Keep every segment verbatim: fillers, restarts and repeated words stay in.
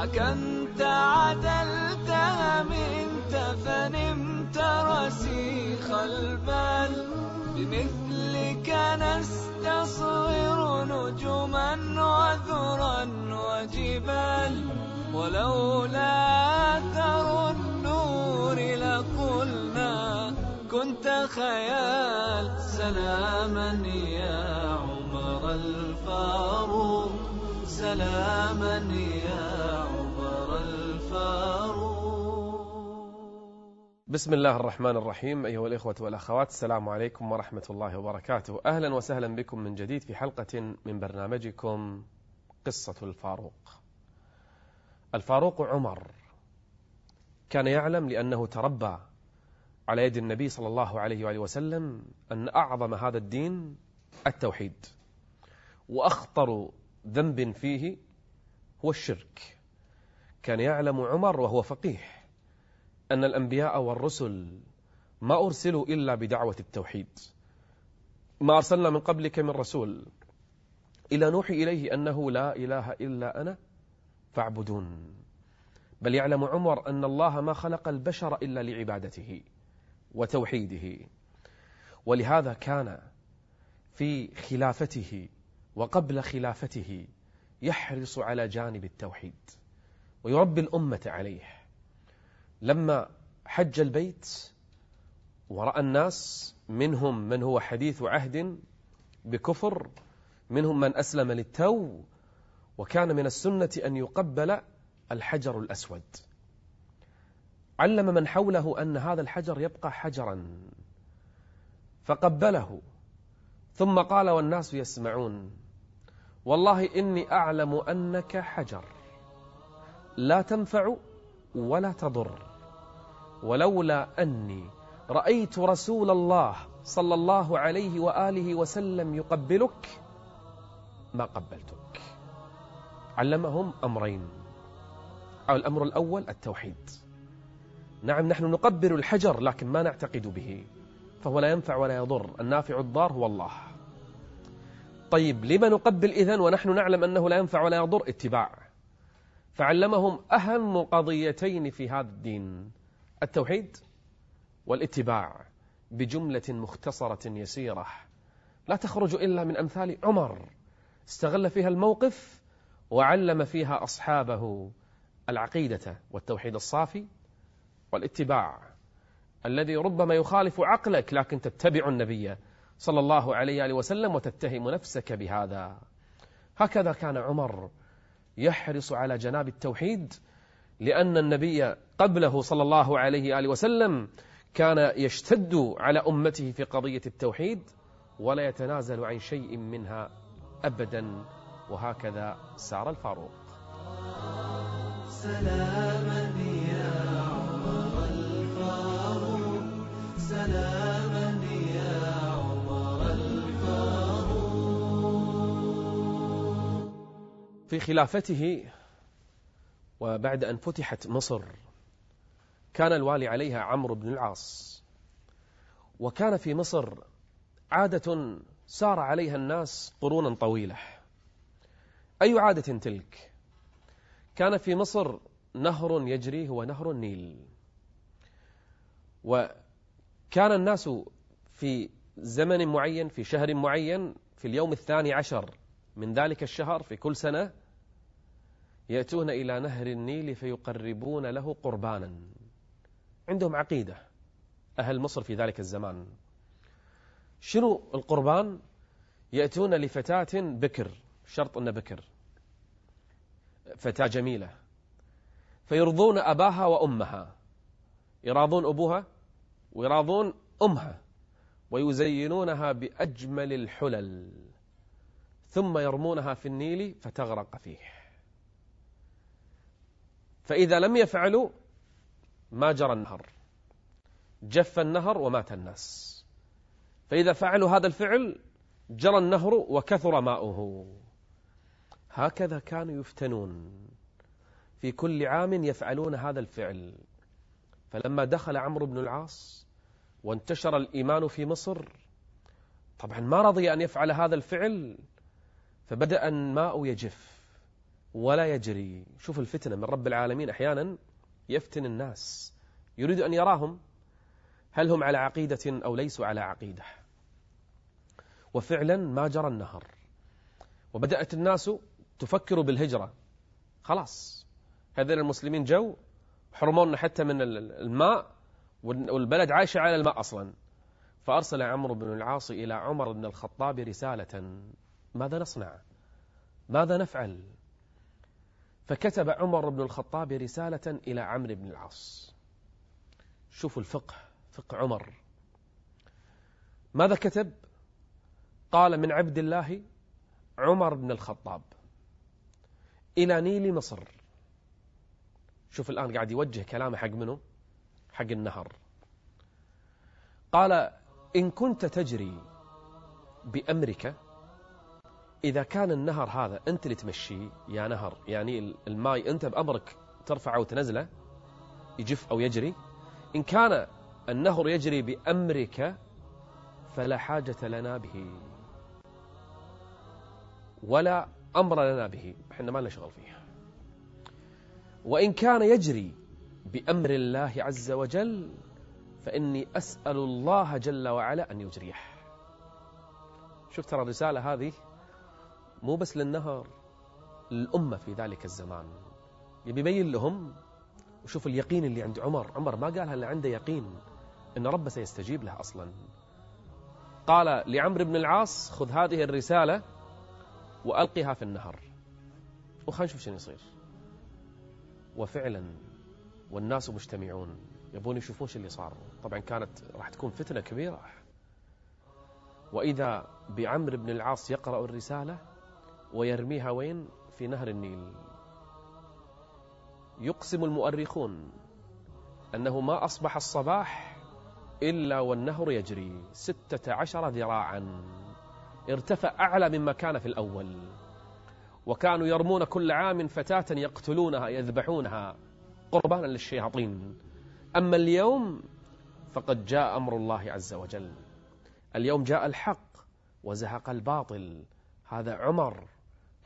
حكمت عدلتها منت فنمت رسيخ البال. بمثلك نستصغر نجما وذرا وجبال. ولولا أثر النور لقلنا كنت خيال. سلاما يا عمر الفاروق، سلاما يا عمر الفاروق. بسم الله الرحمن الرحيم. أيها الإخوة والأخوات، السلام عليكم ورحمة الله وبركاته. أهلا وسهلا بكم من جديد في حلقة من برنامجكم قصة الفاروق. الفاروق عمر كان يعلم، لأنه تربى على يد النبي صلى الله عليه وآله وسلم، أن أعظم هذا الدين التوحيد، وأخطر ذنب فيه هو الشرك. كان يعلم عمر وهو فقيه أن الأنبياء والرسل ما أرسلوا إلا بدعوة التوحيد. ما أرسلنا من قبلك من رسول إلا نوحي إليه أنه لا إله إلا أنا فاعبدون. بل يعلم عمر أن الله ما خلق البشر إلا لعبادته وتوحيده. ولهذا كان في خلافته وقبل خلافته يحرص على جانب التوحيد ويربي الأمة عليه. لما حج البيت ورأى الناس، منهم من هو حديث عهد بكفر، منهم من أسلم للتو، وكان من السنة أن يقبل الحجر الأسود. علم من حوله أن هذا الحجر يبقى حجرا، فقبله، ثم قال والناس يسمعون: والله إني أعلم أنك حجر لا تنفع ولا تضر، ولولا أني رأيت رسول الله صلى الله عليه وآله وسلم يقبلك ما قبلتك. علمهم أمرين. الأمر الأول التوحيد. نعم، نحن نقبل الحجر لكن ما نعتقد به، فهو لا ينفع ولا يضر، النافع الضار هو الله. طيب، لما نقبل إذن ونحن نعلم أنه لا ينفع ولا يضر؟ اتباع. فعلمهم أهم قضيتين في هذا الدين: التوحيد والاتباع، بجملة مختصرة يسيرة لا تخرج إلا من أمثال عمر، استغل فيها الموقف وعلم فيها أصحابه العقيدة والتوحيد الصافي، والاتباع الذي ربما يخالف عقلك لكن تتبع النبي صلى الله عليه وسلم وتتهم نفسك بهذا. هكذا كان عمر يحرص على جناب التوحيد، لأن النبي قبله صلى الله عليه وسلم كان يشتد على أمته في قضية التوحيد ولا يتنازل عن شيء منها أبدا. وهكذا سار الفاروق. سلاما يا عمر الفاروق، سلاما يا عمر الفاروق. في خلافته وبعد أن فتحت مصر كان الوالي عليها عمرو بن العاص. وكان في مصر عادة سار عليها الناس قرونا طويلة. أي عادة تلك؟ كان في مصر نهر يجري، هو نهر النيل. وكان الناس في زمن معين، في شهر معين، في اليوم الثاني عشر من ذلك الشهر في كل سنة، يأتون إلى نهر النيل فيقربون له قربانا. عندهم عقيدة أهل مصر في ذلك الزمان. شنو القربان؟ يأتون لفتاة بكر، شرط أن بكر، فتاة جميلة، فيرضون أباها وأمها، يراضون أبوها ويراضون أمها، ويزينونها بأجمل الحلل، ثم يرمونها في النيل فتغرق فيه. فإذا لم يفعلوا ما جرى النهر، جف النهر ومات الناس. فإذا فعلوا هذا الفعل جرى النهر وكثر ماؤه. هكذا كانوا يفتنون، في كل عام يفعلون هذا الفعل. فلما دخل عمرو بن العاص وانتشر الإيمان في مصر، طبعا ما رضي أن يفعل هذا الفعل، فبدأ الماء يجف ولا يجري. شوف الفتنة من رب العالمين، أحيانا يفتن الناس، يريد أن يراهم هل هم على عقيدة أو ليسوا على عقيدة. وفعلا ما جرى النهر وبدأت الناس تفكر بالهجرة، خلاص هذين المسلمين جو حرمونا حتى من الماء والبلد عايشة على الماء أصلا. فأرسل عمرو بن العاص إلى عمر بن الخطاب رسالة، ماذا نصنع، ماذا نفعل؟ فكتب عمر بن الخطاب رسالة إلى عمرو بن العاص. شوفوا الفقه، فقه عمر. ماذا كتب؟ قال: من عبد الله عمر بن الخطاب إلى نيل مصر. شوف الآن قاعد يوجه كلامه حق منه، حق النهر. قال: إن كنت تجري بأمرك، إذا كان النهر هذا أنت اللي تمشي يا نهر، يعني الماء أنت بأمرك ترفعه وتنزله يجف أو يجري، إن كان النهر يجري بأمرك فلا حاجة لنا به ولا أمر لنا به، إحنا ما لنا شغل فيه. وإن كان يجري بأمر الله عز وجل فإني أسأل الله جل وعلا أن يجريه. شوف ترى الرسالة هذه مو بس للنهر، الأمة في ذلك الزمان يبي يبين لهم. وشوف اليقين اللي عند عمر، عمر ما قالها إلا عنده يقين إن ربه سيستجيب له أصلا. قال لعمرو بن العاص: خذ هذه الرسالة وألقها في النهر وخلينا نشوف شنو يصير. وفعلا والناس مجتمعون يبون يشوفون شو اللي صار. طبعا كانت راح تكون فتنة كبيرة. وإذا بعمرو بن العاص يقرأ الرسالة ويرميها وين؟ في نهر النيل. يقسم المؤرخون أنه ما أصبح الصباح إلا والنهر يجري ستة عشر ذراعا، ارتفع أعلى مما كان في الأول. وكانوا يرمون كل عام فتاة يقتلونها يذبحونها قربانا للشياطين. أما اليوم فقد جاء أمر الله عز وجل، اليوم جاء الحق وزهق الباطل. هذا عمر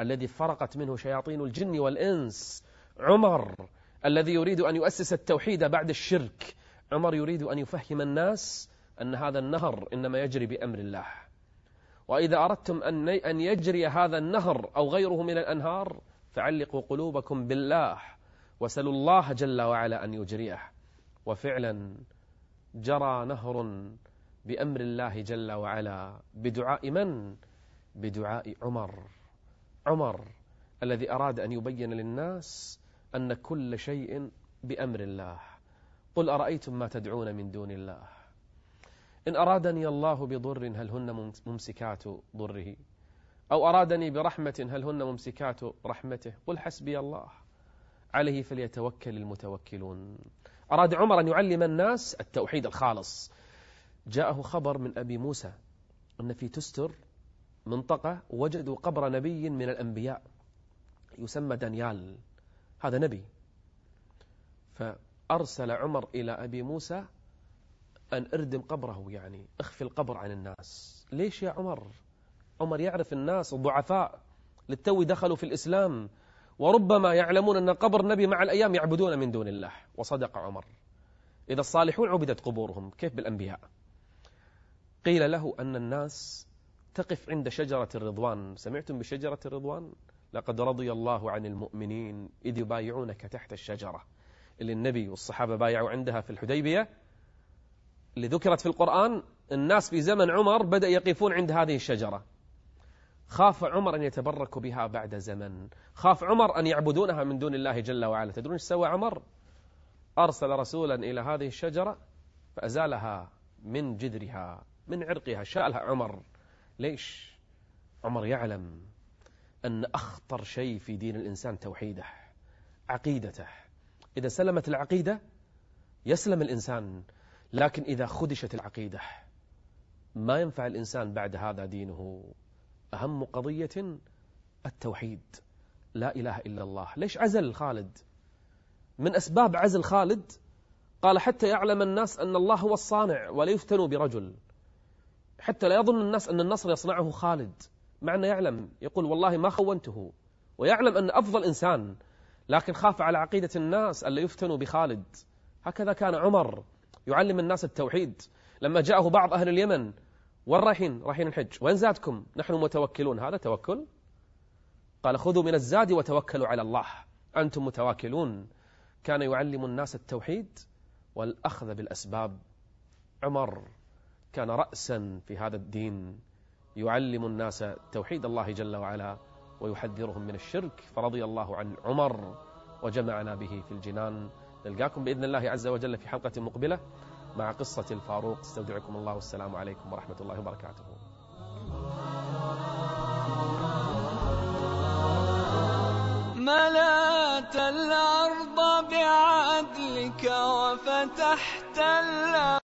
الذي فرقت منه شياطين الجن والإنس، عمر الذي يريد أن يؤسس التوحيد بعد الشرك، عمر يريد أن يفهم الناس أن هذا النهر إنما يجري بأمر الله، وإذا أردتم أن يجري هذا النهر أو غيره من الأنهار فعلقوا قلوبكم بالله وسلوا الله جل وعلا أن يجريه. وفعلا جرى نهر بأمر الله جل وعلا، بدعاء من؟ بدعاء عمر. عمر الذي أراد أن يبين للناس أن كل شيء بأمر الله. قل أرأيتم ما تدعون من دون الله إن أرادني الله بضر هل هن ممسكات ضره أو أرادني برحمة هل هن ممسكات رحمته قل حسبي الله عليه فليتوكل المتوكلون. أراد عمر أن يعلم الناس التوحيد الخالص. جاءه خبر من أبي موسى أن في تستر منطقة وجدوا قبر نبي من الأنبياء يسمى دانيال، هذا نبي. فأرسل عمر إلى أبي موسى أن اردم قبره، يعني اخفي القبر عن الناس. ليش يا عمر؟ عمر يعرف الناس الضعفاء للتو دخلوا في الإسلام وربما يعلمون أن قبر نبي مع الأيام يعبدون من دون الله. وصدق عمر، إذا الصالحون عبدت قبورهم كيف بالأنبياء؟ قيل له أن الناس تقف عند شجرة الرضوان. سمعتم بشجرة الرضوان؟ لقد رضي الله عن المؤمنين إذ يبايعونك تحت الشجرة، اللي النبي والصحابة بايعوا عندها في الحديبية، اللي ذكرت في القرآن. الناس في زمن عمر بدأ يقفون عند هذه الشجرة. خاف عمر أن يتبرك بها بعد زمن، خاف عمر أن يعبدونها من دون الله جل وعلا. تدرون ايش سوى عمر؟ أرسل رسولا إلى هذه الشجرة فأزالها من جذرها، من عرقها، شالها عمر. ليش؟ عمر يعلم أن أخطر شيء في دين الإنسان توحيده، عقيدته. إذا سلمت العقيدة يسلم الإنسان، لكن إذا خدشت العقيدة ما ينفع الإنسان بعد هذا دينه. أهم قضية التوحيد، لا إله إلا الله. ليش عزل خالد؟ من أسباب عزل خالد قال حتى يعلم الناس أن الله هو الصانع ولا يفتنوا برجل، حتى لا يظن الناس أن النصر يصنعه خالد، مع أنه يعلم، يقول والله ما خونته ويعلم أن أفضل إنسان، لكن خاف على عقيدة الناس ألا يفتنوا بخالد. هكذا كان عمر يعلم الناس التوحيد. لما جاءه بعض أهل اليمن، وين رايحين؟ رايحين الحج. وين زادكم؟ نحن متوكلون. هذا توكل؟ قال خذوا من الزاد وتوكلوا على الله أنتم متواكلون. كان يعلم الناس التوحيد والأخذ بالأسباب. عمر كان رأسا في هذا الدين، يعلم الناس توحيد الله جل وعلا ويحذرهم من الشرك. فرضي الله عن عمر وجمعنا به في الجنان. نلقاكم بإذن الله عز وجل في حلقة مقبلة مع قصة الفاروق. استودعكم الله والسلام عليكم ورحمة الله وبركاته. ملأت الأرض بعدلك وفتحت الأرض.